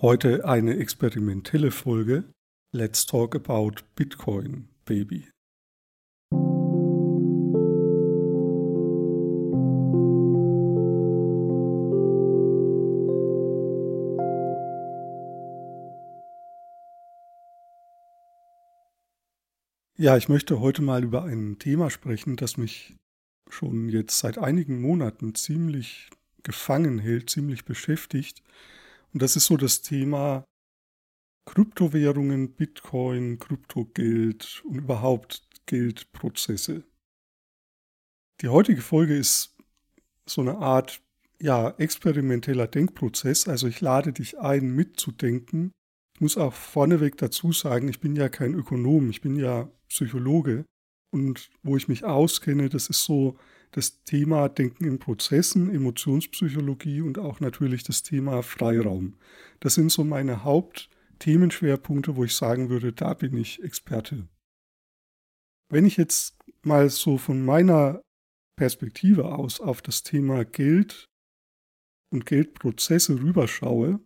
Heute eine experimentelle Folge. Let's talk about Bitcoin, baby. Ja, ich möchte heute mal über ein Thema sprechen, das mich schon jetzt seit einigen Monaten ziemlich gefangen hält, ziemlich beschäftigt. Und das ist so das Thema Kryptowährungen, Bitcoin, Kryptogeld und überhaupt Geldprozesse. Die heutige Folge ist so eine Art, ja, experimenteller Denkprozess. Also ich lade dich ein, mitzudenken. Ich muss auch vorneweg dazu sagen, ich bin ja kein Ökonom, ich bin ja Psychologe. Und wo ich mich auskenne, das ist so das Thema Denken in Prozessen, Emotionspsychologie und auch natürlich das Thema Freiraum. Das sind so meine Hauptthemenschwerpunkte, wo ich sagen würde, da bin ich Experte. Wenn ich jetzt mal so von meiner Perspektive aus auf das Thema Geld und Geldprozesse rüberschaue,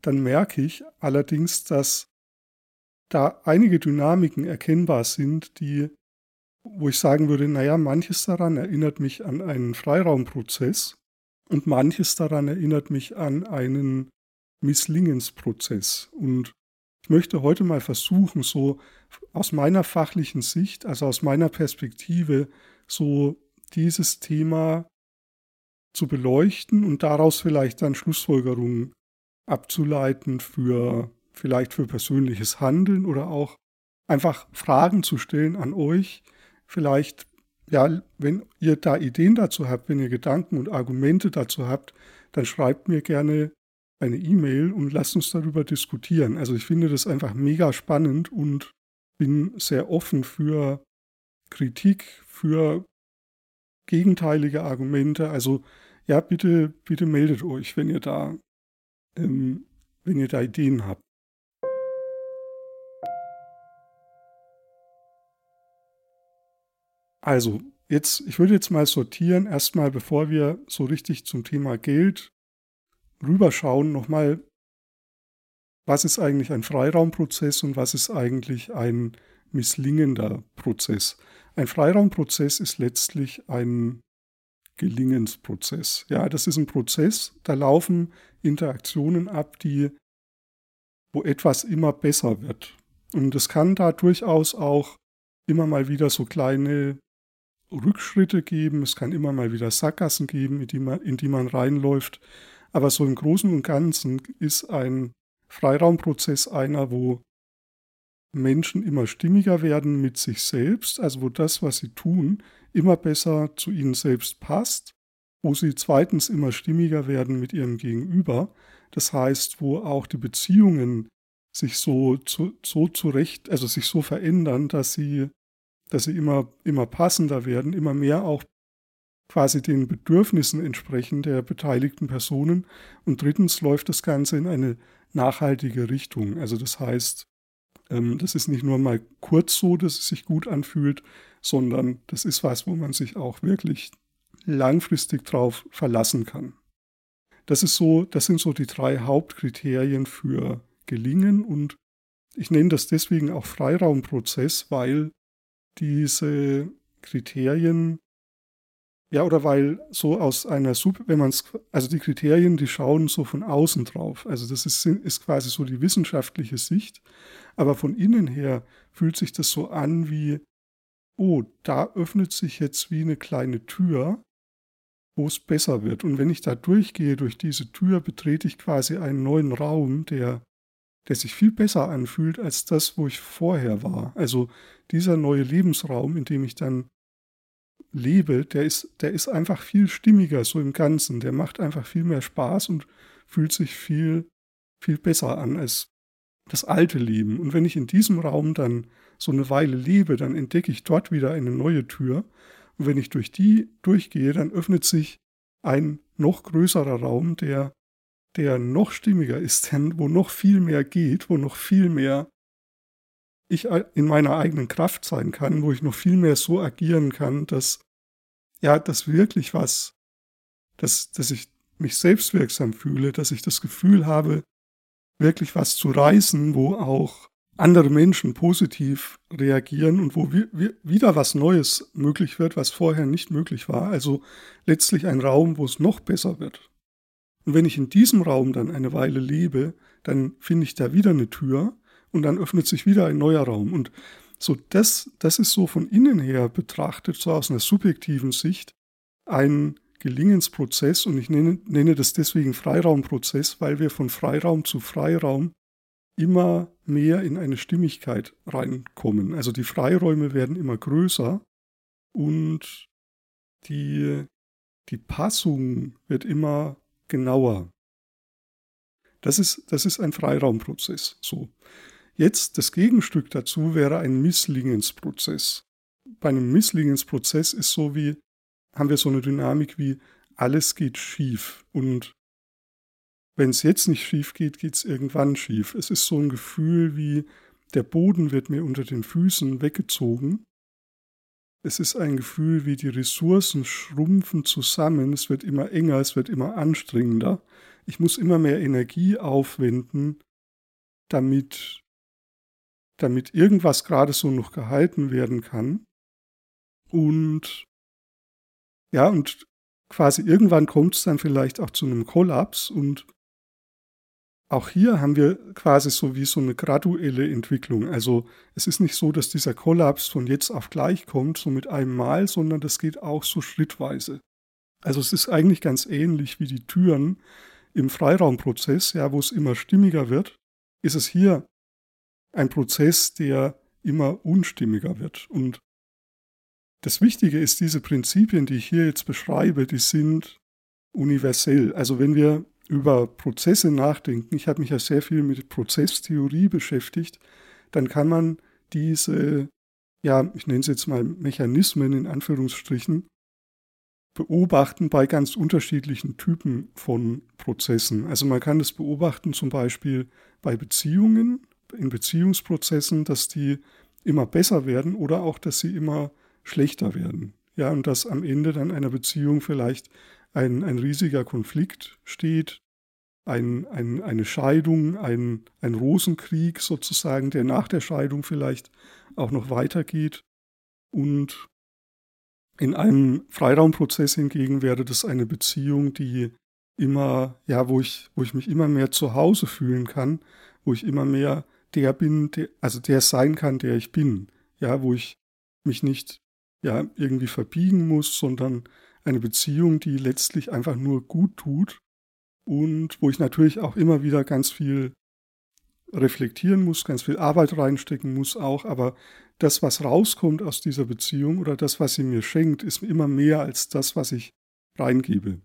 dann merke ich allerdings, dass da einige Dynamiken erkennbar sind, wo ich sagen würde, naja, manches daran erinnert mich an einen Freiraumprozess und manches daran erinnert mich an einen Misslingensprozess. Und ich möchte heute mal versuchen, so aus meiner fachlichen Sicht, also aus meiner Perspektive, so dieses Thema zu beleuchten und daraus vielleicht dann Schlussfolgerungen abzuleiten vielleicht für persönliches Handeln oder auch einfach Fragen zu stellen an euch. Vielleicht, ja, wenn ihr da Ideen dazu habt, wenn ihr Gedanken und Argumente dazu habt, dann schreibt mir gerne eine E-Mail und lasst uns darüber diskutieren. Also ich finde das einfach mega spannend und bin sehr offen für Kritik, für gegenteilige Argumente. Also ja, bitte meldet euch, wenn ihr da Ideen habt. Also, ich würde jetzt mal sortieren, erstmal bevor wir so richtig zum Thema Geld rüberschauen, nochmal, was ist eigentlich ein Freiraumprozess und was ist eigentlich ein misslingender Prozess? Ein Freiraumprozess ist letztlich ein Gelingensprozess. Ja, das ist ein Prozess, da laufen Interaktionen ab, wo etwas immer besser wird. Und es kann da durchaus auch immer mal wieder so kleine Rückschritte geben, es kann immer mal wieder Sackgassen geben, in die man reinläuft, aber so im Großen und Ganzen ist ein Freiraumprozess einer, wo Menschen immer stimmiger werden mit sich selbst, also wo das, was sie tun, immer besser zu ihnen selbst passt, wo sie zweitens immer stimmiger werden mit ihrem Gegenüber, das heißt, wo auch die Beziehungen sich so verändern, dass sie immer passender werden, immer mehr auch quasi den Bedürfnissen entsprechen der beteiligten Personen. Und drittens läuft das Ganze in eine nachhaltige Richtung. Also das heißt, das ist nicht nur mal kurz so, dass es sich gut anfühlt, sondern das ist was, wo man sich auch wirklich langfristig drauf verlassen kann. Das sind so die drei Hauptkriterien für Gelingen, und ich nenne das deswegen auch Freiraumprozess, weil diese Kriterien, ja, oder weil so aus einer die Kriterien, die schauen so von außen drauf. Also das ist quasi so die wissenschaftliche Sicht, aber von innen her fühlt sich das so an wie, oh, da öffnet sich jetzt wie eine kleine Tür, wo es besser wird. Und wenn ich da durchgehe, durch diese Tür, betrete ich quasi einen neuen Raum, der sich viel besser anfühlt als das, wo ich vorher war. Also dieser neue Lebensraum, in dem ich dann lebe, der ist einfach viel stimmiger so im Ganzen. Der macht einfach viel mehr Spaß und fühlt sich viel, viel besser an als das alte Leben. Und wenn ich in diesem Raum dann so eine Weile lebe, dann entdecke ich dort wieder eine neue Tür. Und wenn ich durch die durchgehe, dann öffnet sich ein noch größerer Raum, der noch stimmiger ist, denn wo noch viel mehr geht, wo noch viel mehr ich in meiner eigenen Kraft sein kann, wo ich noch viel mehr so agieren kann, dass ich mich selbstwirksam fühle, dass ich das Gefühl habe, wirklich was zu reißen, wo auch andere Menschen positiv reagieren und wo wieder was Neues möglich wird, was vorher nicht möglich war. Also letztlich ein Raum, wo es noch besser wird. Und wenn ich in diesem Raum dann eine Weile lebe, dann finde ich da wieder eine Tür und dann öffnet sich wieder ein neuer Raum. Und so das ist so von innen her betrachtet, so aus einer subjektiven Sicht, ein Gelingensprozess. Und ich nenne das deswegen Freiraumprozess, weil wir von Freiraum zu Freiraum immer mehr in eine Stimmigkeit reinkommen. Also die Freiräume werden immer größer und die Passung wird immer genauer. Das ist ein Freiraumprozess. So. Jetzt das Gegenstück dazu wäre ein Misslingensprozess. Bei einem Misslingensprozess ist so wie, haben wir so eine Dynamik wie, alles geht schief und wenn es jetzt nicht schief geht, geht es irgendwann schief. Es ist so ein Gefühl wie, der Boden wird mir unter den Füßen weggezogen. Es ist ein Gefühl wie, die Ressourcen schrumpfen zusammen. Es wird immer enger, es wird immer anstrengender. Ich muss immer mehr Energie aufwenden, damit irgendwas gerade so noch gehalten werden kann. Und ja, und quasi irgendwann kommt es dann vielleicht auch zu einem Kollaps und auch hier haben wir quasi so wie so eine graduelle Entwicklung. Also es ist nicht so, dass dieser Kollaps von jetzt auf gleich kommt, so mit einem Mal, sondern das geht auch so schrittweise. Also es ist eigentlich ganz ähnlich wie die Türen im Freiraumprozess, ja, wo es immer stimmiger wird, ist es hier ein Prozess, der immer unstimmiger wird. Und das Wichtige ist, diese Prinzipien, die ich hier jetzt beschreibe, die sind universell. Also wenn wir über Prozesse nachdenken, ich habe mich ja sehr viel mit Prozesstheorie beschäftigt, dann kann man diese, ja, ich nenne es jetzt mal Mechanismen in Anführungsstrichen, beobachten bei ganz unterschiedlichen Typen von Prozessen. Also man kann das beobachten zum Beispiel bei Beziehungen, in Beziehungsprozessen, dass die immer besser werden oder auch, dass sie immer schlechter werden. Ja, und dass am Ende dann einer Beziehung vielleicht ein riesiger Konflikt steht, eine Scheidung, ein Rosenkrieg sozusagen, der nach der Scheidung vielleicht auch noch weitergeht. Und in einem Freiraumprozess hingegen wäre das eine Beziehung, die immer, ja, wo ich mich immer mehr zu Hause fühlen kann, wo ich immer mehr der bin, der sein kann, der ich bin. Ja, wo ich mich nicht, ja, irgendwie verbiegen muss, sondern eine Beziehung, die letztlich einfach nur gut tut und wo ich natürlich auch immer wieder ganz viel reflektieren muss, ganz viel Arbeit reinstecken muss auch, aber das, was rauskommt aus dieser Beziehung oder das, was sie mir schenkt, ist immer mehr als das, was ich reingebe.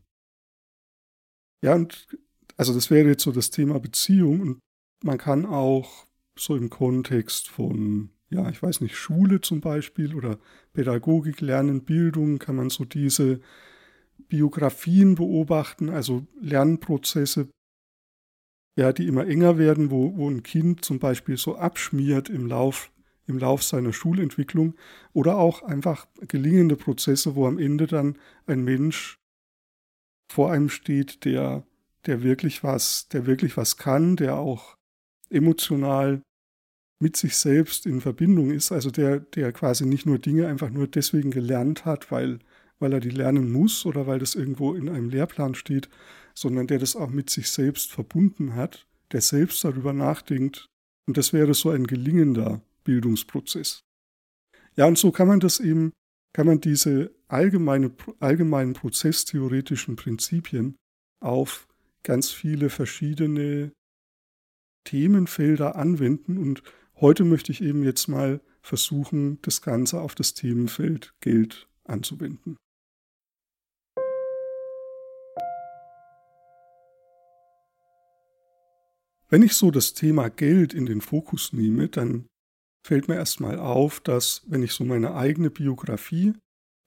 Ja, und also das wäre jetzt so das Thema Beziehung und man kann auch so im Kontext von, ja, ich weiß nicht, Schule zum Beispiel oder Pädagogik, Lernen, Bildung, kann man so diese Biografien beobachten, also Lernprozesse, ja, die immer enger werden, wo ein Kind zum Beispiel so abschmiert im Lauf seiner Schulentwicklung oder auch einfach gelingende Prozesse, wo am Ende dann ein Mensch vor einem steht, der wirklich was kann, der auch emotional mit sich selbst in Verbindung ist, also der quasi nicht nur Dinge einfach nur deswegen gelernt hat, weil er die lernen muss oder weil das irgendwo in einem Lehrplan steht, sondern der das auch mit sich selbst verbunden hat, der selbst darüber nachdenkt. Und das wäre so ein gelingender Bildungsprozess. Ja, und so kann man diese allgemeinen prozesstheoretischen Prinzipien auf ganz viele verschiedene Themenfelder anwenden und heute möchte ich eben jetzt mal versuchen, das Ganze auf das Themenfeld Geld anzuwenden. Wenn ich so das Thema Geld in den Fokus nehme, dann fällt mir erstmal auf, dass, wenn ich so meine eigene Biografie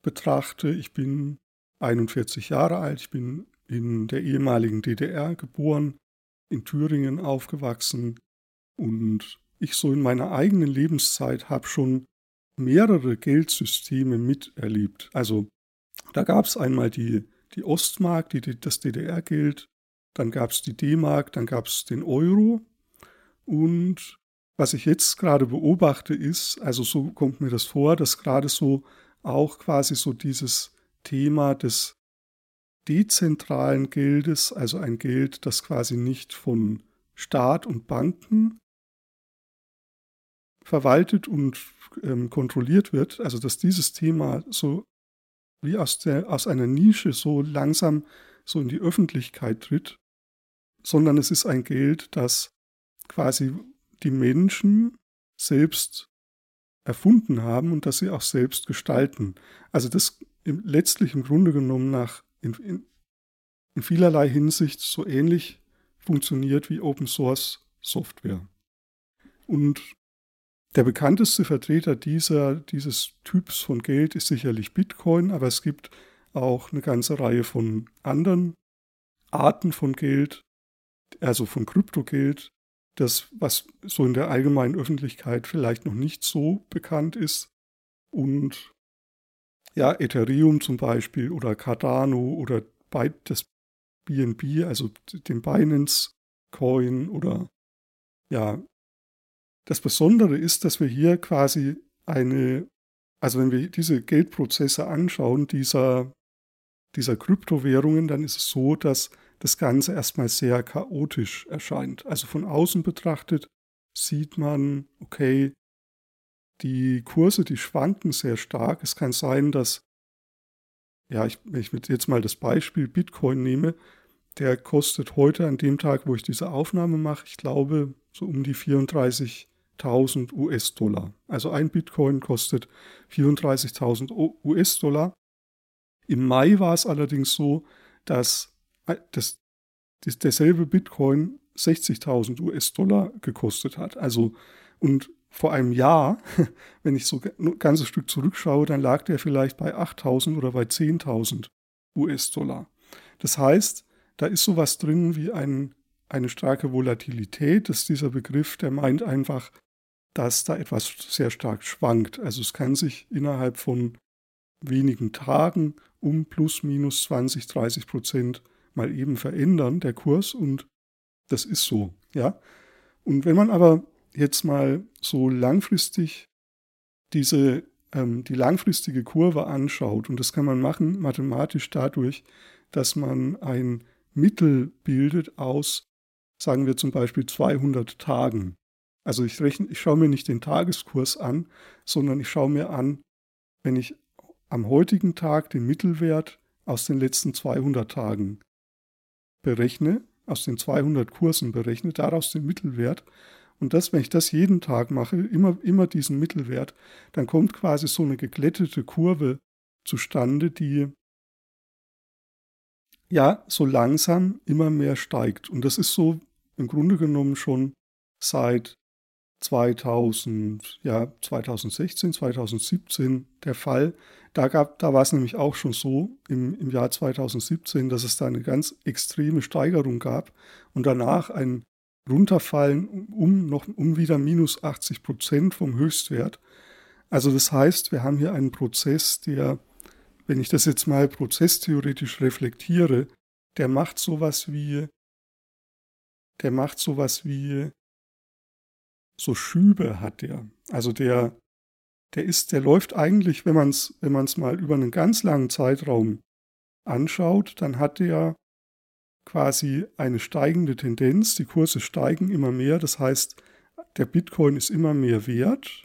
betrachte, ich bin 41 Jahre alt, ich bin in der ehemaligen DDR geboren, in Thüringen aufgewachsen und ich so in meiner eigenen Lebenszeit habe schon mehrere Geldsysteme miterlebt. Also da gab es einmal die Ostmark, das DDR-Geld, dann gab es die D-Mark, dann gab es den Euro, Und was ich jetzt gerade beobachte ist, also so kommt mir das vor, dass gerade so auch quasi so dieses Thema des dezentralen Geldes, also ein Geld, das quasi nicht von Staat und Banken verwaltet und kontrolliert wird, also dass dieses Thema so wie aus einer Nische so langsam so in die Öffentlichkeit tritt, sondern es ist ein Geld, das quasi die Menschen selbst erfunden haben und das sie auch selbst gestalten. Also das letztlich im Grunde genommen in vielerlei Hinsicht so ähnlich funktioniert wie Open Source Software. Und der bekannteste Vertreter dieses Typs von Geld ist sicherlich Bitcoin, aber es gibt auch eine ganze Reihe von anderen Arten von Geld, also von Kryptogeld, das, was so in der allgemeinen Öffentlichkeit vielleicht noch nicht so bekannt ist. Und ja, Ethereum zum Beispiel oder Cardano oder das BNB, also den Binance-Coin oder ja. Das Besondere ist, dass wir hier quasi also wenn wir diese Geldprozesse anschauen, dieser Kryptowährungen, dann ist es so, dass das Ganze erstmal sehr chaotisch erscheint. Also von außen betrachtet sieht man, okay, die Kurse, die schwanken sehr stark. Es kann sein, dass, ja, wenn ich jetzt mal das Beispiel Bitcoin nehme, der kostet heute an dem Tag, wo ich diese Aufnahme mache, ich glaube so um die 34.000 US-Dollar. Also ein Bitcoin kostet 34.000 US-Dollar. Im Mai war es allerdings so, dass derselbe Bitcoin 60.000 US-Dollar gekostet hat. Also, und vor einem Jahr, wenn ich so ein ganzes Stück zurückschaue, dann lag der vielleicht bei 8.000 oder bei 10.000 US-Dollar. Das heißt, da ist sowas drin wie eine starke Volatilität, das ist dieser Begriff, der meint einfach, dass da etwas sehr stark schwankt. Also es kann sich innerhalb von wenigen Tagen um plus minus 20-30% mal eben verändern, der Kurs, und das ist so, ja. Und wenn man aber jetzt mal so langfristig die langfristige Kurve anschaut, und das kann man machen mathematisch dadurch, dass man ein Mittel bildet aus, sagen wir zum Beispiel 200 Tagen. Also ich schaue mir nicht den Tageskurs an, sondern ich schaue mir an, wenn ich am heutigen Tag den Mittelwert aus den letzten 200 Tagen berechne, aus den 200 Kursen berechne, daraus den Mittelwert. Und das, wenn ich das jeden Tag mache, immer diesen Mittelwert, dann kommt quasi so eine geglättete Kurve zustande, die ja so langsam immer mehr steigt. Und das ist so im Grunde genommen schon seit 2016, 2017 der Fall. Da war es nämlich auch schon so im Jahr 2017, dass es da eine ganz extreme Steigerung gab und danach ein Runterfallen um wieder minus 80% vom Höchstwert. Also das heißt, wir haben hier einen Prozess, der, wenn ich das jetzt mal prozesstheoretisch reflektiere, der macht sowas wie so Schübe hat der. Also der läuft eigentlich, wenn man es mal über einen ganz langen Zeitraum anschaut, dann hat der quasi eine steigende Tendenz. Die Kurse steigen immer mehr. Das heißt, der Bitcoin ist immer mehr wert.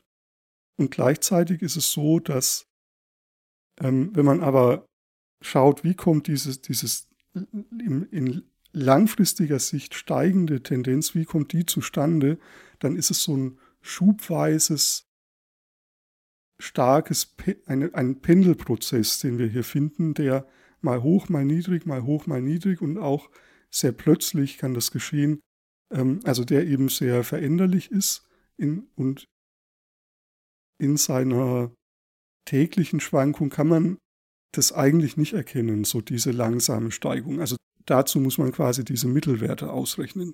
Und gleichzeitig ist es so, dass wenn man aber schaut, wie kommt dieses in langfristiger Sicht steigende Tendenz, wie kommt die zustande, dann ist es so ein schubweises, starkes, ein Pendelprozess, den wir hier finden, der mal hoch, mal niedrig, mal hoch, mal niedrig und auch sehr plötzlich kann das geschehen, also der eben sehr veränderlich ist und in seiner täglichen Schwankung kann man das eigentlich nicht erkennen, so diese langsame Steigung. Also dazu muss man quasi diese Mittelwerte ausrechnen.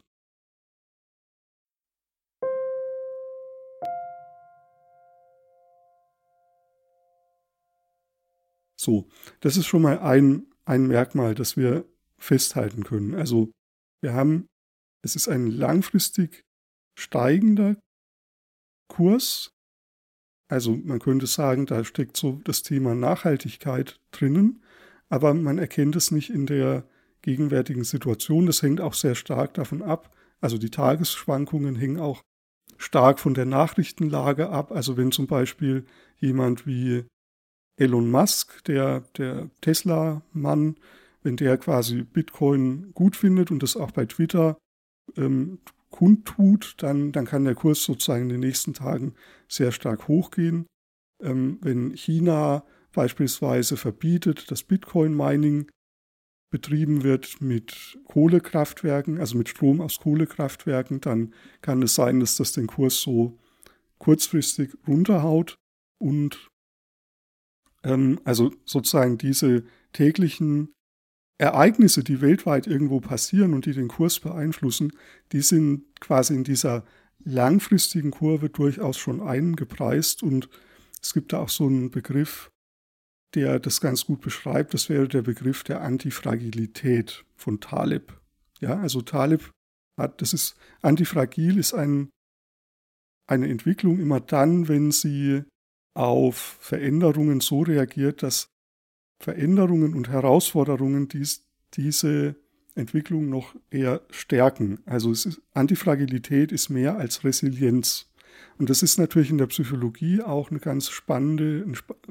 So, das ist schon mal ein Merkmal, das wir festhalten können. Also es ist ein langfristig steigender Kurs. Also man könnte sagen, da steckt so das Thema Nachhaltigkeit drinnen, aber man erkennt es nicht in der gegenwärtigen Situation. Das hängt auch sehr stark davon ab. Also die Tagesschwankungen hängen auch stark von der Nachrichtenlage ab. Also wenn zum Beispiel jemand wie Elon Musk, der Tesla-Mann, wenn der quasi Bitcoin gut findet und das auch bei Twitter kundtut, dann kann der Kurs sozusagen in den nächsten Tagen sehr stark hochgehen. Wenn China beispielsweise verbietet, dass Bitcoin-Mining betrieben wird mit Kohlekraftwerken, also mit Strom aus Kohlekraftwerken, dann kann es sein, dass das den Kurs so kurzfristig runterhaut. Und also sozusagen diese täglichen Ereignisse, die weltweit irgendwo passieren und die den Kurs beeinflussen, die sind quasi in dieser langfristigen Kurve durchaus schon eingepreist. Und es gibt da auch so einen Begriff, der das ganz gut beschreibt. Das wäre der Begriff der Antifragilität von Taleb. Ja, also Taleb antifragil ist eine Entwicklung immer dann, wenn sie auf Veränderungen so reagiert, dass Veränderungen und Herausforderungen diese Entwicklung noch eher stärken. Also Antifragilität ist mehr als Resilienz. Und das ist natürlich in der Psychologie auch ein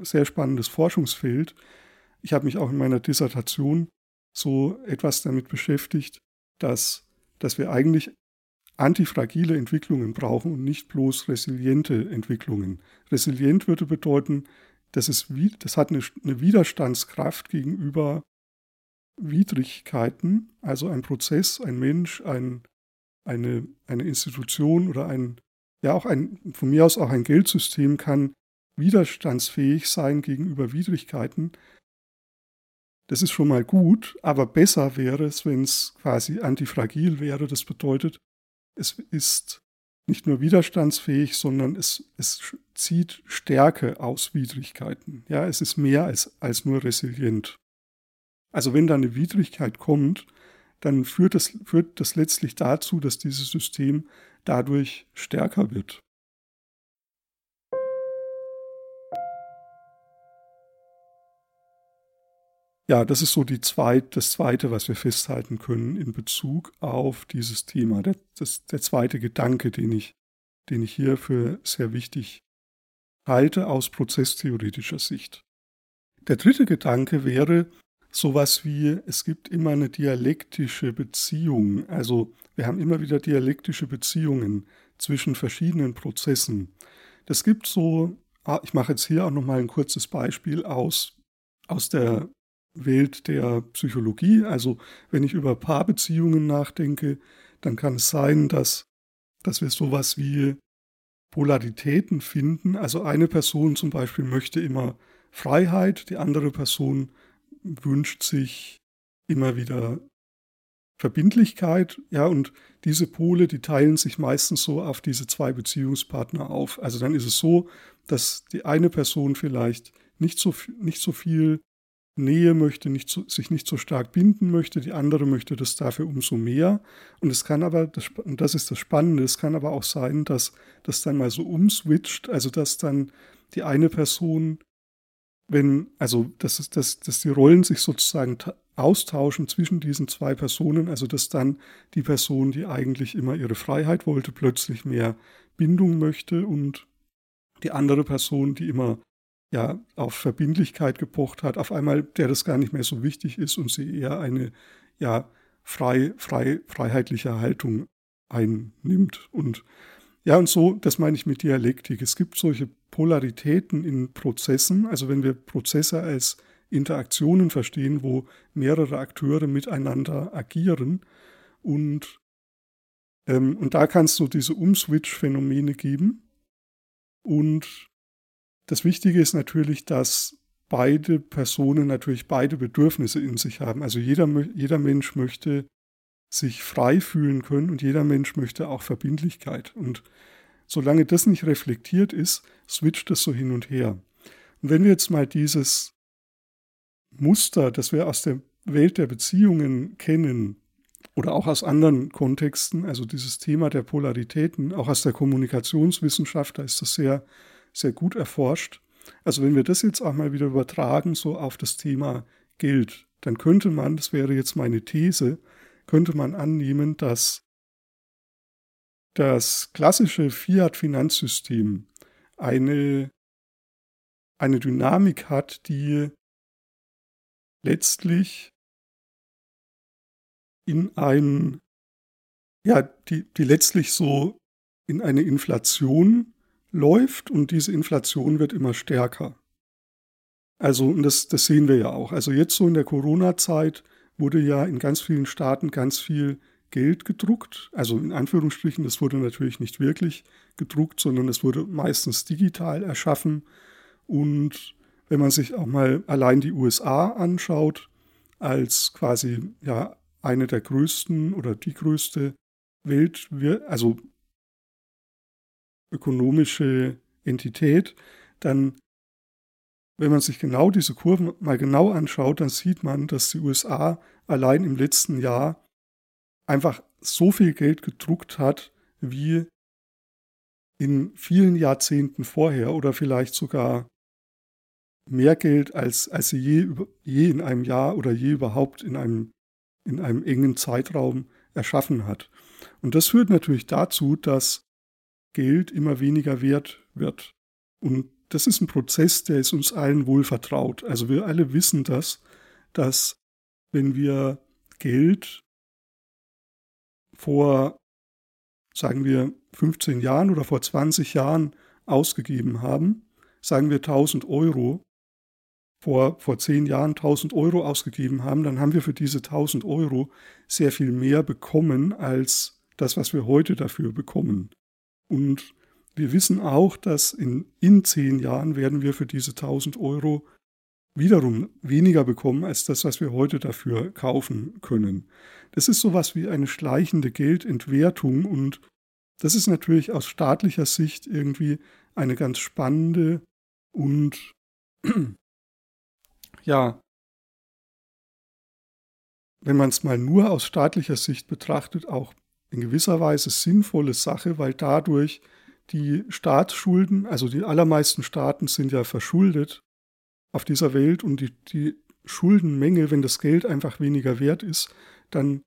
sehr spannendes Forschungsfeld. Ich habe mich auch in meiner Dissertation so etwas damit beschäftigt, dass wir eigentlich antifragile Entwicklungen brauchen und nicht bloß resiliente Entwicklungen. Resilient würde bedeuten, das hat eine Widerstandskraft gegenüber Widrigkeiten, also ein Prozess, ein Mensch, eine Institution oder von mir aus auch ein Geldsystem kann widerstandsfähig sein gegenüber Widrigkeiten. Das ist schon mal gut, aber besser wäre es, wenn es quasi antifragil wäre. Das bedeutet, es ist nicht nur widerstandsfähig, sondern es zieht Stärke aus Widrigkeiten. Ja, es ist mehr als nur resilient. Also wenn da eine Widrigkeit kommt, dann führt das letztlich dazu, dass dieses System dadurch stärker wird. Ja, das ist so das Zweite, was wir festhalten können in Bezug auf dieses Thema. Das ist der zweite Gedanke, den ich hier für sehr wichtig halte aus prozesstheoretischer Sicht. Der dritte Gedanke wäre sowas wie, es gibt immer eine dialektische Beziehung. Also wir haben immer wieder dialektische Beziehungen zwischen verschiedenen Prozessen. Das gibt so, ich mache jetzt hier auch nochmal ein kurzes Beispiel aus der Welt der Psychologie. Also wenn ich über Paarbeziehungen nachdenke, dann kann es sein, dass wir sowas wie Polaritäten finden. Also eine Person zum Beispiel möchte immer Freiheit, die andere Person wünscht sich immer wieder Verbindlichkeit, ja, und diese Pole, die teilen sich meistens so auf diese zwei Beziehungspartner auf. Also dann ist es so, dass die eine Person vielleicht nicht so viel Nähe möchte, sich nicht so stark binden möchte, die andere möchte das dafür umso mehr. Und es kann aber, und das ist das Spannende, es kann aber auch sein, dass das dann mal so umswitcht, also dass dann die eine Person dass die Rollen sich sozusagen austauschen zwischen diesen zwei Personen, also dass dann die Person, die eigentlich immer ihre Freiheit wollte, plötzlich mehr Bindung möchte und die andere Person, die immer ja auf Verbindlichkeit gepocht hat, auf einmal der das gar nicht mehr so wichtig ist und sie eher eine ja freiheitliche Haltung einnimmt. Und ja, und so, das meine ich mit Dialektik. Es gibt solche Polaritäten in Prozessen, also wenn wir Prozesse als Interaktionen verstehen, wo mehrere Akteure miteinander agieren. Und da kann es so diese Umswitch-Phänomene geben. Und das Wichtige ist natürlich, dass beide Personen natürlich beide Bedürfnisse in sich haben. Also jeder Mensch möchte sich frei fühlen können und jeder Mensch möchte auch Verbindlichkeit. Und solange das nicht reflektiert ist, switcht es so hin und her. Und wenn wir jetzt mal dieses Muster, das wir aus der Welt der Beziehungen kennen, oder auch aus anderen Kontexten, also dieses Thema der Polaritäten, auch aus der Kommunikationswissenschaft, da ist das sehr, sehr gut erforscht. Also wenn wir das jetzt auch mal wieder übertragen, so auf das Thema Geld, dann könnte man, das wäre jetzt meine These, könnte man annehmen, dass das klassische Fiat-Finanzsystem eine Dynamik hat, die letztlich die letztlich so in eine Inflation läuft, und diese Inflation wird immer stärker. Also, und das sehen wir ja auch. Also jetzt so in der Corona-Zeit wurde ja in ganz vielen Staaten ganz viel Geld gedruckt. Also in Anführungsstrichen, das wurde natürlich nicht wirklich gedruckt, sondern es wurde meistens digital erschaffen. Und wenn man sich auch mal allein die USA anschaut, als quasi ja eine der größten oder die größte ökonomische Entität, dann, wenn man sich genau diese Kurven mal genau anschaut, dann sieht man, dass die USA allein im letzten Jahr einfach so viel Geld gedruckt hat, wie in vielen Jahrzehnten vorher oder vielleicht sogar mehr Geld, als sie je in einem Jahr oder je überhaupt in einem engen Zeitraum erschaffen hat. Und das führt natürlich dazu, dass Geld immer weniger wert wird. Und das ist ein Prozess, der ist uns allen wohl vertraut. Also wir alle wissen das, dass wenn wir Geld vor, sagen wir, 15 Jahren oder vor 20 Jahren ausgegeben haben, sagen wir 1.000 Euro, vor 10 Jahren 1.000 Euro ausgegeben haben, dann haben wir für diese 1.000 Euro sehr viel mehr bekommen als das, was wir heute dafür bekommen. Und wir wissen auch, dass in 10 Jahren werden wir für diese 1.000 Euro wiederum weniger bekommen als das, was wir heute dafür kaufen können. Das ist sowas wie eine schleichende Geldentwertung, und das ist natürlich aus staatlicher Sicht irgendwie eine ganz spannende und ja, wenn man es mal nur aus staatlicher Sicht betrachtet, auch in gewisser Weise sinnvolle Sache, weil dadurch die Staatsschulden, also die allermeisten Staaten sind ja verschuldet auf dieser Welt, und die Schuldenmenge, wenn das Geld einfach weniger wert ist, dann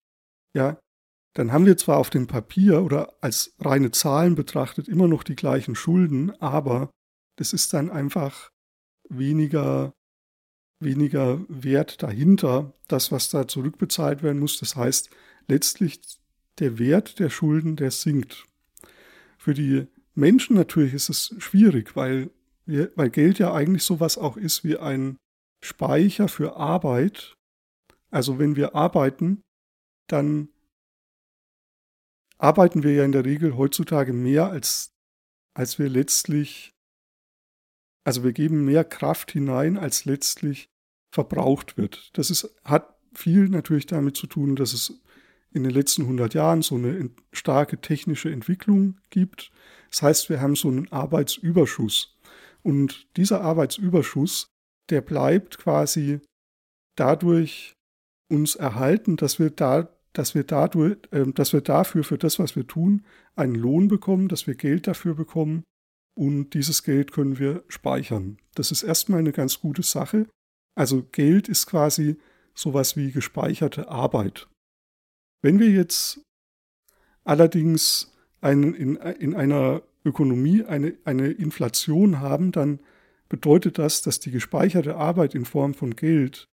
haben wir zwar auf dem Papier oder als reine Zahlen betrachtet immer noch die gleichen Schulden, aber das ist dann einfach weniger Wert dahinter, das, was da zurückbezahlt werden muss. Das heißt, letztlich der Wert der Schulden, der sinkt. Für die Menschen natürlich ist es schwierig, weil Geld ja eigentlich sowas auch ist wie ein Speicher für Arbeit. Also wenn wir arbeiten, dann arbeiten wir ja in der Regel heutzutage mehr, als wir letztlich, also wir geben mehr Kraft hinein, als letztlich verbraucht wird. Hat viel natürlich damit zu tun, dass es in den letzten 100 Jahren so eine starke technische Entwicklung gibt. Das heißt, wir haben so einen Arbeitsüberschuss. Und dieser Arbeitsüberschuss, der bleibt quasi dadurch uns erhalten, dass wir dafür, für das, was wir tun, einen Lohn bekommen, dass wir Geld dafür bekommen, und dieses Geld können wir speichern. Das ist erstmal eine ganz gute Sache. Also Geld ist quasi sowas wie gespeicherte Arbeit. Wenn wir jetzt allerdings in einer Ökonomie eine Inflation haben, dann bedeutet das, dass die gespeicherte Arbeit in Form von Geld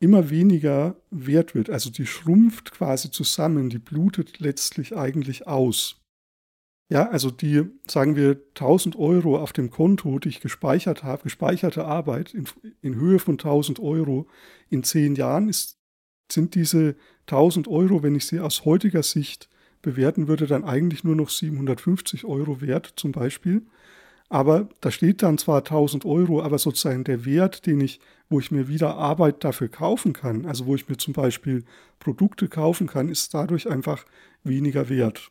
immer weniger wert wird. Also die schrumpft quasi zusammen, die blutet letztlich eigentlich aus. Ja, also die, sagen wir, 1.000 Euro auf dem Konto, die ich gespeichert habe, gespeicherte Arbeit in Höhe von 1.000 Euro in 10 Jahren, sind diese 1.000 Euro, wenn ich sie aus heutiger Sicht bewerten würde, dann eigentlich nur noch 750 Euro wert zum Beispiel. Aber da steht dann zwar 1.000 Euro, aber sozusagen der Wert, wo ich mir wieder Arbeit dafür kaufen kann, also wo ich mir zum Beispiel Produkte kaufen kann, ist dadurch einfach weniger wert.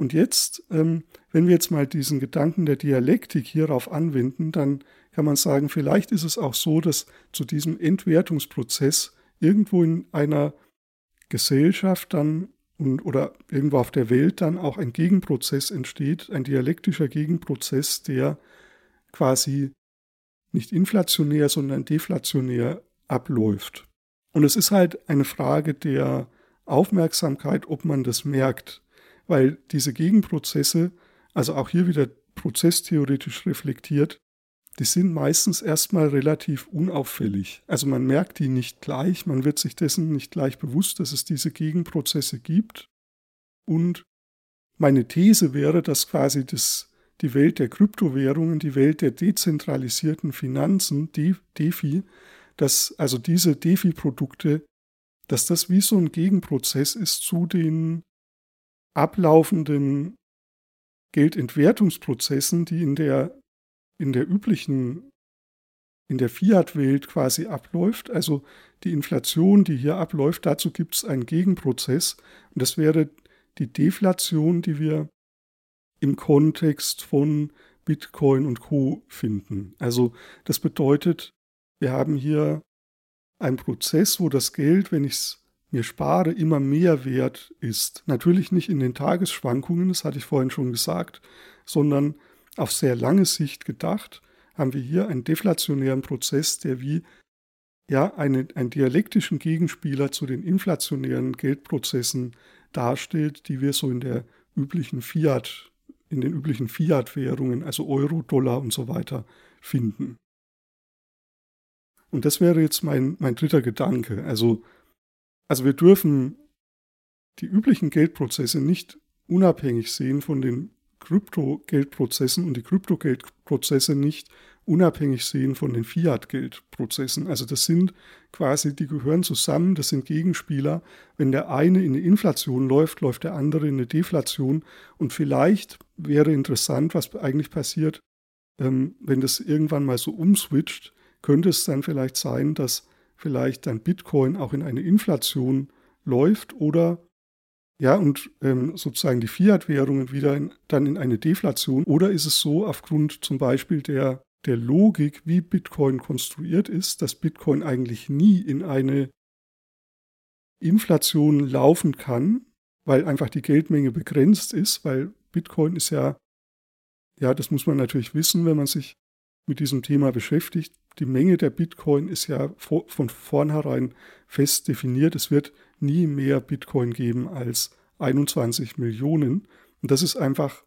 Und jetzt, wenn wir jetzt mal diesen Gedanken der Dialektik hierauf anwenden, dann kann man sagen, vielleicht ist es auch so, dass zu diesem Entwertungsprozess irgendwo in einer Gesellschaft dann oder irgendwo auf der Welt dann auch ein Gegenprozess entsteht, ein dialektischer Gegenprozess, der quasi nicht inflationär, sondern deflationär abläuft. Und es ist halt eine Frage der Aufmerksamkeit, ob man das merkt, weil diese Gegenprozesse, also auch hier wieder prozesstheoretisch reflektiert, die sind meistens erstmal relativ unauffällig. Also man merkt die nicht gleich, man wird sich dessen nicht gleich bewusst, dass es diese Gegenprozesse gibt. Und meine These wäre, dass quasi die Welt der Kryptowährungen, die Welt der dezentralisierten Finanzen, DeFi, dass also diese DeFi-Produkte, dass das wie so ein Gegenprozess ist zu den ablaufenden Geldentwertungsprozessen, die in der üblichen, in der Fiat-Welt quasi abläuft, also die Inflation, die hier abläuft, dazu gibt es einen Gegenprozess. Und das wäre die Deflation, die wir im Kontext von Bitcoin und Co. finden. Also das bedeutet, wir haben hier einen Prozess, wo das Geld, wenn ich es mir spare, immer mehr wert ist. Natürlich nicht in den Tagesschwankungen, das hatte ich vorhin schon gesagt, sondern auf sehr lange Sicht gedacht, haben wir hier einen deflationären Prozess, der wie einen dialektischen Gegenspieler zu den inflationären Geldprozessen darstellt, die wir so in den üblichen Fiat-Währungen, also Euro, Dollar und so weiter, finden. Und das wäre jetzt mein dritter Gedanke. Also wir dürfen die üblichen Geldprozesse nicht unabhängig sehen von den Kryptogeldprozessen und die Kryptogeldprozesse nicht unabhängig sehen von den Fiat-Geldprozessen. Also das sind quasi, die gehören zusammen, das sind Gegenspieler. Wenn der eine in die Inflation läuft, läuft der andere in eine Deflation. Und vielleicht wäre interessant, was eigentlich passiert, wenn das irgendwann mal so umswitcht, könnte es dann vielleicht sein, dass vielleicht dann Bitcoin auch in eine Inflation läuft oder sozusagen die Fiat-Währungen wieder dann in eine Deflation. Oder ist es so, aufgrund zum Beispiel der Logik, wie Bitcoin konstruiert ist, dass Bitcoin eigentlich nie in eine Inflation laufen kann, weil einfach die Geldmenge begrenzt ist, weil Bitcoin ist das muss man natürlich wissen, wenn man sich mit diesem Thema beschäftigt. Die Menge der Bitcoin ist ja von vornherein fest definiert. Es wird nie mehr Bitcoin geben als 21 Millionen. Und das ist einfach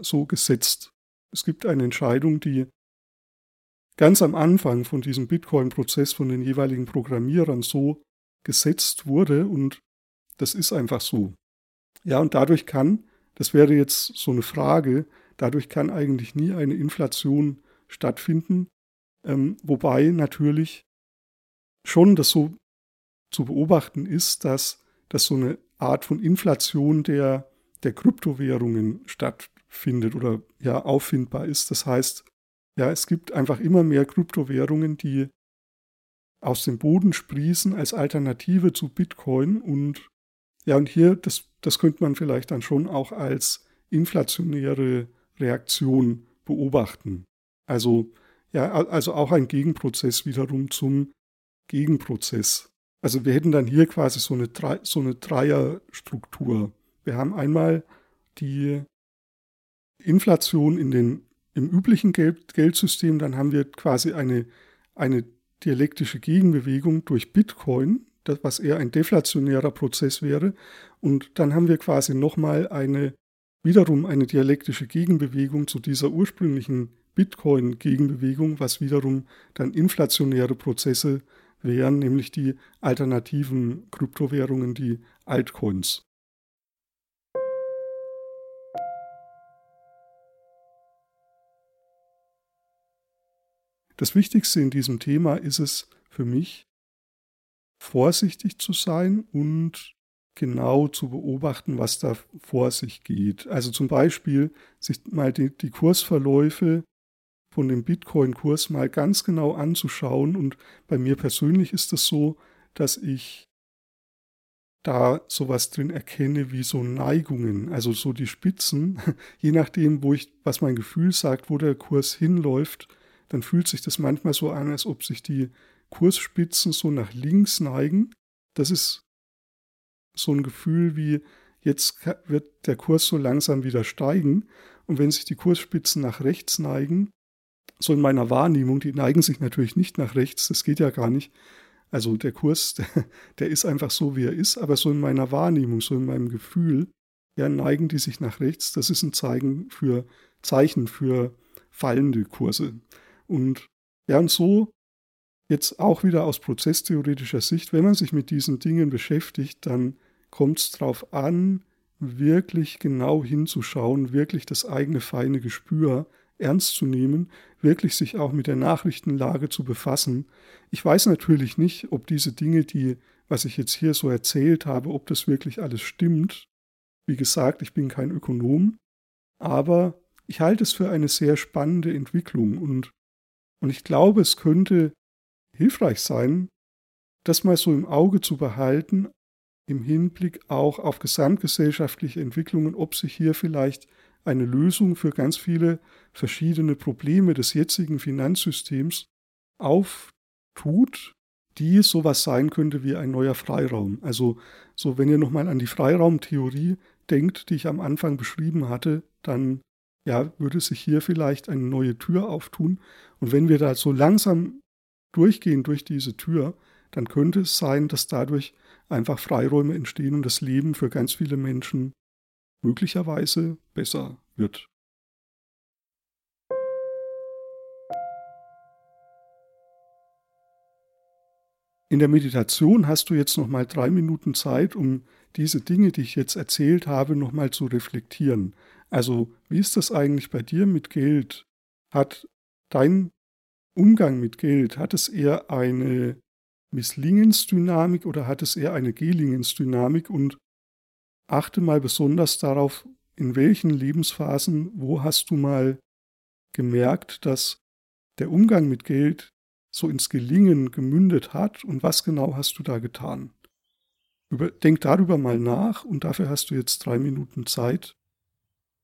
so gesetzt. Es gibt eine Entscheidung, die ganz am Anfang von diesem Bitcoin-Prozess von den jeweiligen Programmierern so gesetzt wurde. Und das ist einfach so. Ja, und dadurch kann, das wäre jetzt so eine Frage, dadurch kann eigentlich nie eine Inflation stattfinden. Wobei natürlich schon das so zu beobachten ist, dass so eine Art von Inflation der Kryptowährungen stattfindet oder auffindbar ist. Das heißt, es gibt einfach immer mehr Kryptowährungen, die aus dem Boden sprießen als Alternative zu Bitcoin. Und hier, das könnte man vielleicht dann schon auch als inflationäre Reaktion beobachten. Also auch ein Gegenprozess wiederum zum Gegenprozess. Also wir hätten dann hier quasi so eine Dreierstruktur. Wir haben einmal die Inflation im üblichen Geldsystem, dann haben wir quasi eine dialektische Gegenbewegung durch Bitcoin, das, was eher ein deflationärer Prozess wäre. Und dann haben wir quasi nochmal wiederum eine dialektische Gegenbewegung zu dieser ursprünglichen Bitcoin-Gegenbewegung, was wiederum dann inflationäre Prozesse wären, nämlich die alternativen Kryptowährungen, die Altcoins. Das Wichtigste in diesem Thema ist es für mich, vorsichtig zu sein und genau zu beobachten, was da vor sich geht. Also zum Beispiel sich mal die Kursverläufe von dem Bitcoin-Kurs mal ganz genau anzuschauen. Und bei mir persönlich ist es so, dass ich da sowas drin erkenne wie so Neigungen, also so die Spitzen. Je nachdem, was mein Gefühl sagt, wo der Kurs hinläuft, dann fühlt sich das manchmal so an, als ob sich die Kursspitzen so nach links neigen. Das ist so ein Gefühl wie, jetzt wird der Kurs so langsam wieder steigen. Und wenn sich die Kursspitzen nach rechts neigen, so in meiner Wahrnehmung, die neigen sich natürlich nicht nach rechts, das geht ja gar nicht. Also der Kurs, der ist einfach so, wie er ist. Aber so in meiner Wahrnehmung, so in meinem Gefühl, ja, neigen die sich nach rechts. Das ist ein Zeichen für fallende Kurse. Und ja, und so jetzt auch wieder aus prozesstheoretischer Sicht, wenn man sich mit diesen Dingen beschäftigt, dann kommt es darauf an, wirklich genau hinzuschauen, wirklich das eigene feine Gespür ernst zu nehmen, wirklich sich auch mit der Nachrichtenlage zu befassen. Ich weiß natürlich nicht, ob diese Dinge, was ich jetzt hier so erzählt habe, ob das wirklich alles stimmt. Wie gesagt, ich bin kein Ökonom, aber ich halte es für eine sehr spannende Entwicklung und ich glaube, es könnte hilfreich sein, das mal so im Auge zu behalten, im Hinblick auch auf gesamtgesellschaftliche Entwicklungen, ob sich hier vielleicht eine Lösung für ganz viele verschiedene Probleme des jetzigen Finanzsystems auftut, die sowas sein könnte wie ein neuer Freiraum. Also so, wenn ihr nochmal an die Freiraumtheorie denkt, die ich am Anfang beschrieben hatte, dann ja, würde sich hier vielleicht eine neue Tür auftun. Und wenn wir da so langsam durchgehen durch diese Tür, dann könnte es sein, dass dadurch einfach Freiräume entstehen und das Leben für ganz viele Menschen möglicherweise besser wird. In der Meditation hast du jetzt nochmal 3 Minuten Zeit, um diese Dinge, die ich jetzt erzählt habe, nochmal zu reflektieren. Also, wie ist das eigentlich bei dir mit Geld? Hat dein Umgang mit Geld, hat es eher eine Misslingensdynamik oder hat es eher eine Gelingensdynamik? Und achte mal besonders darauf, in welchen Lebensphasen, wo hast du mal gemerkt, dass der Umgang mit Geld so ins Gelingen gemündet hat und was genau hast du da getan? Denk darüber mal nach und dafür hast du jetzt 3 Minuten Zeit.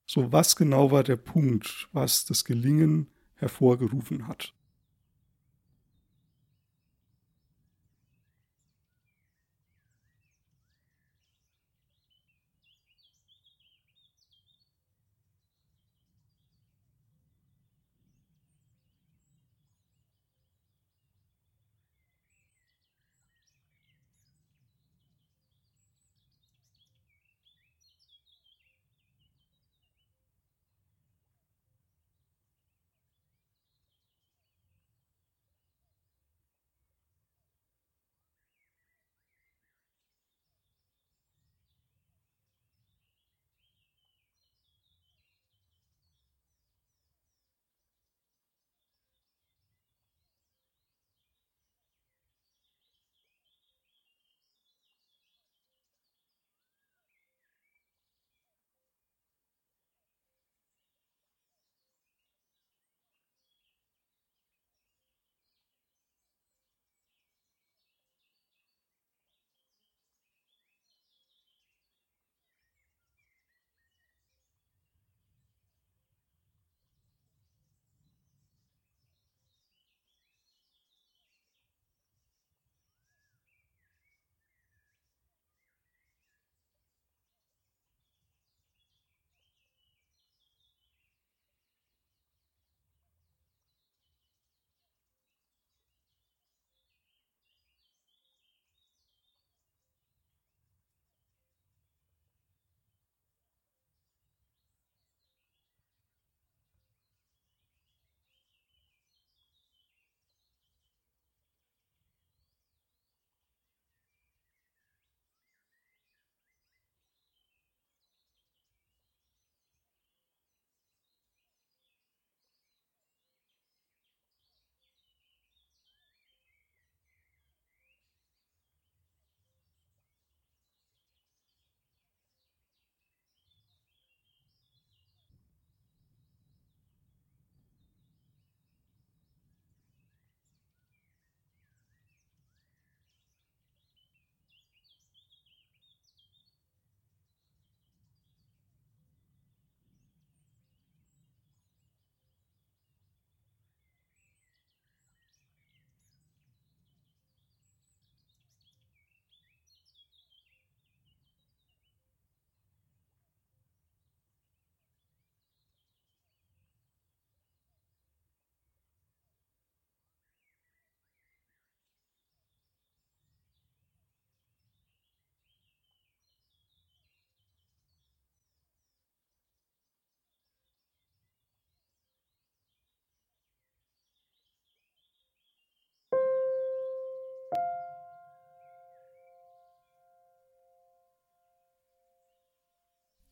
So, was genau war der Punkt, was das Gelingen hervorgerufen hat?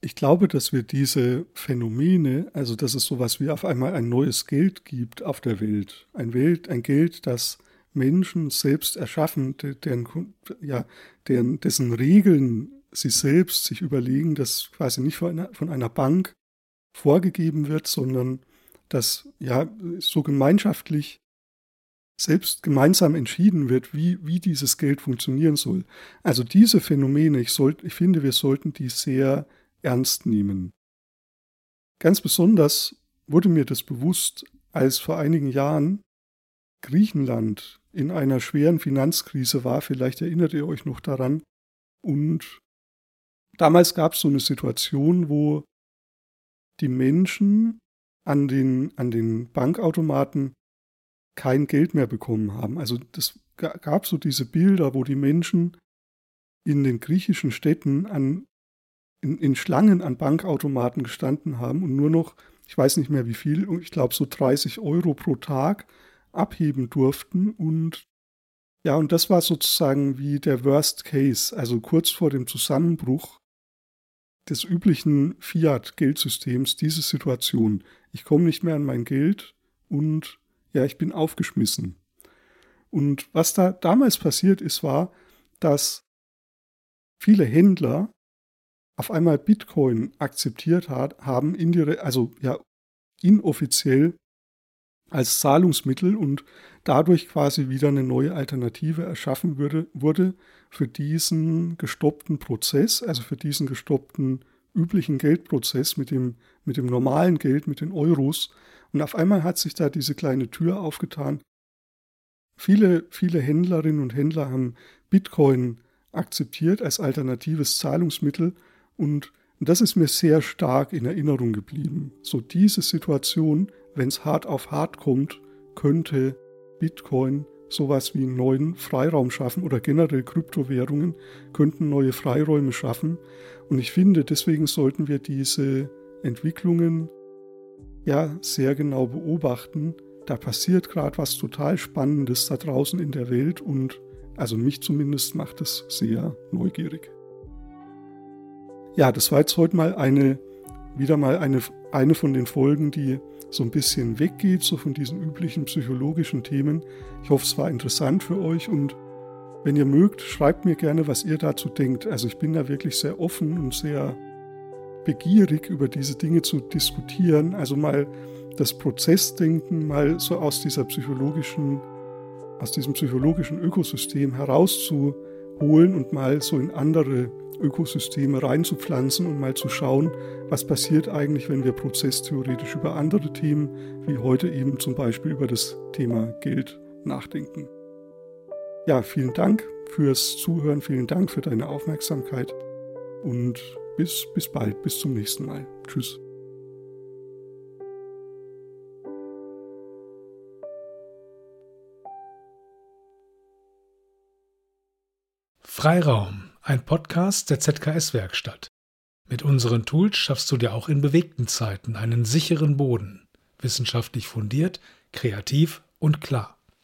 Ich glaube, dass wir diese Phänomene, also dass es sowas wie auf einmal ein neues Geld gibt auf der Welt, ein Geld, das Menschen selbst erschaffen, dessen Regeln sie selbst sich überlegen, das quasi nicht von einer Bank vorgegeben wird, sondern dass so gemeinschaftlich selbst gemeinsam entschieden wird, wie dieses Geld funktionieren soll. Also diese Phänomene, ich finde, wir sollten die sehr ernst nehmen. Ganz besonders wurde mir das bewusst, als vor einigen Jahren Griechenland in einer schweren Finanzkrise war, vielleicht erinnert ihr euch noch daran, und damals gab es so eine Situation, wo die Menschen an den Bankautomaten kein Geld mehr bekommen haben. Also das gab so diese Bilder, wo die Menschen in den griechischen Städten in Schlangen an Bankautomaten gestanden haben und nur noch, ich weiß nicht mehr wie viel, ich glaube so 30 Euro pro Tag abheben durften. Und das war sozusagen wie der Worst Case, also kurz vor dem Zusammenbruch des üblichen Fiat-Geldsystems, diese Situation. Ich komme nicht mehr an mein Geld und ich bin aufgeschmissen. Und was da damals passiert ist, war, dass viele Händler auf einmal Bitcoin akzeptiert haben, inoffiziell als Zahlungsmittel und dadurch quasi wieder eine neue Alternative erschaffen wurde für diesen gestoppten Prozess, also für diesen gestoppten üblichen Geldprozess mit dem normalen Geld, mit den Euros. Und auf einmal hat sich da diese kleine Tür aufgetan. Viele, viele Händlerinnen und Händler haben Bitcoin akzeptiert als alternatives Zahlungsmittel. Und das ist mir sehr stark in Erinnerung geblieben. So diese Situation, wenn es hart auf hart kommt, könnte Bitcoin sowas wie einen neuen Freiraum schaffen oder generell Kryptowährungen könnten neue Freiräume schaffen. Und ich finde, deswegen sollten wir diese Entwicklungen sehr genau beobachten. Da passiert gerade was total Spannendes da draußen in der Welt und also mich zumindest macht es sehr neugierig. Ja, das war jetzt heute mal eine von den Folgen, die so ein bisschen weggeht, so von diesen üblichen psychologischen Themen. Ich hoffe, es war interessant für euch und wenn ihr mögt, schreibt mir gerne, was ihr dazu denkt. Also ich bin da wirklich sehr offen und sehr begierig, über diese Dinge zu diskutieren. Also mal das Prozessdenken, mal so aus diesem psychologischen Ökosystem herauszuholen und mal so in andere Ökosysteme reinzupflanzen und mal zu schauen, was passiert eigentlich, wenn wir prozesstheoretisch über andere Themen, wie heute eben zum Beispiel über das Thema Geld, nachdenken. Ja, vielen Dank fürs Zuhören, vielen Dank für deine Aufmerksamkeit und bis bald, bis zum nächsten Mal. Tschüss. Freiraum. Ein Podcast der ZKS-Werkstatt. Mit unseren Tools schaffst du dir auch in bewegten Zeiten einen sicheren Boden. Wissenschaftlich fundiert, kreativ und klar.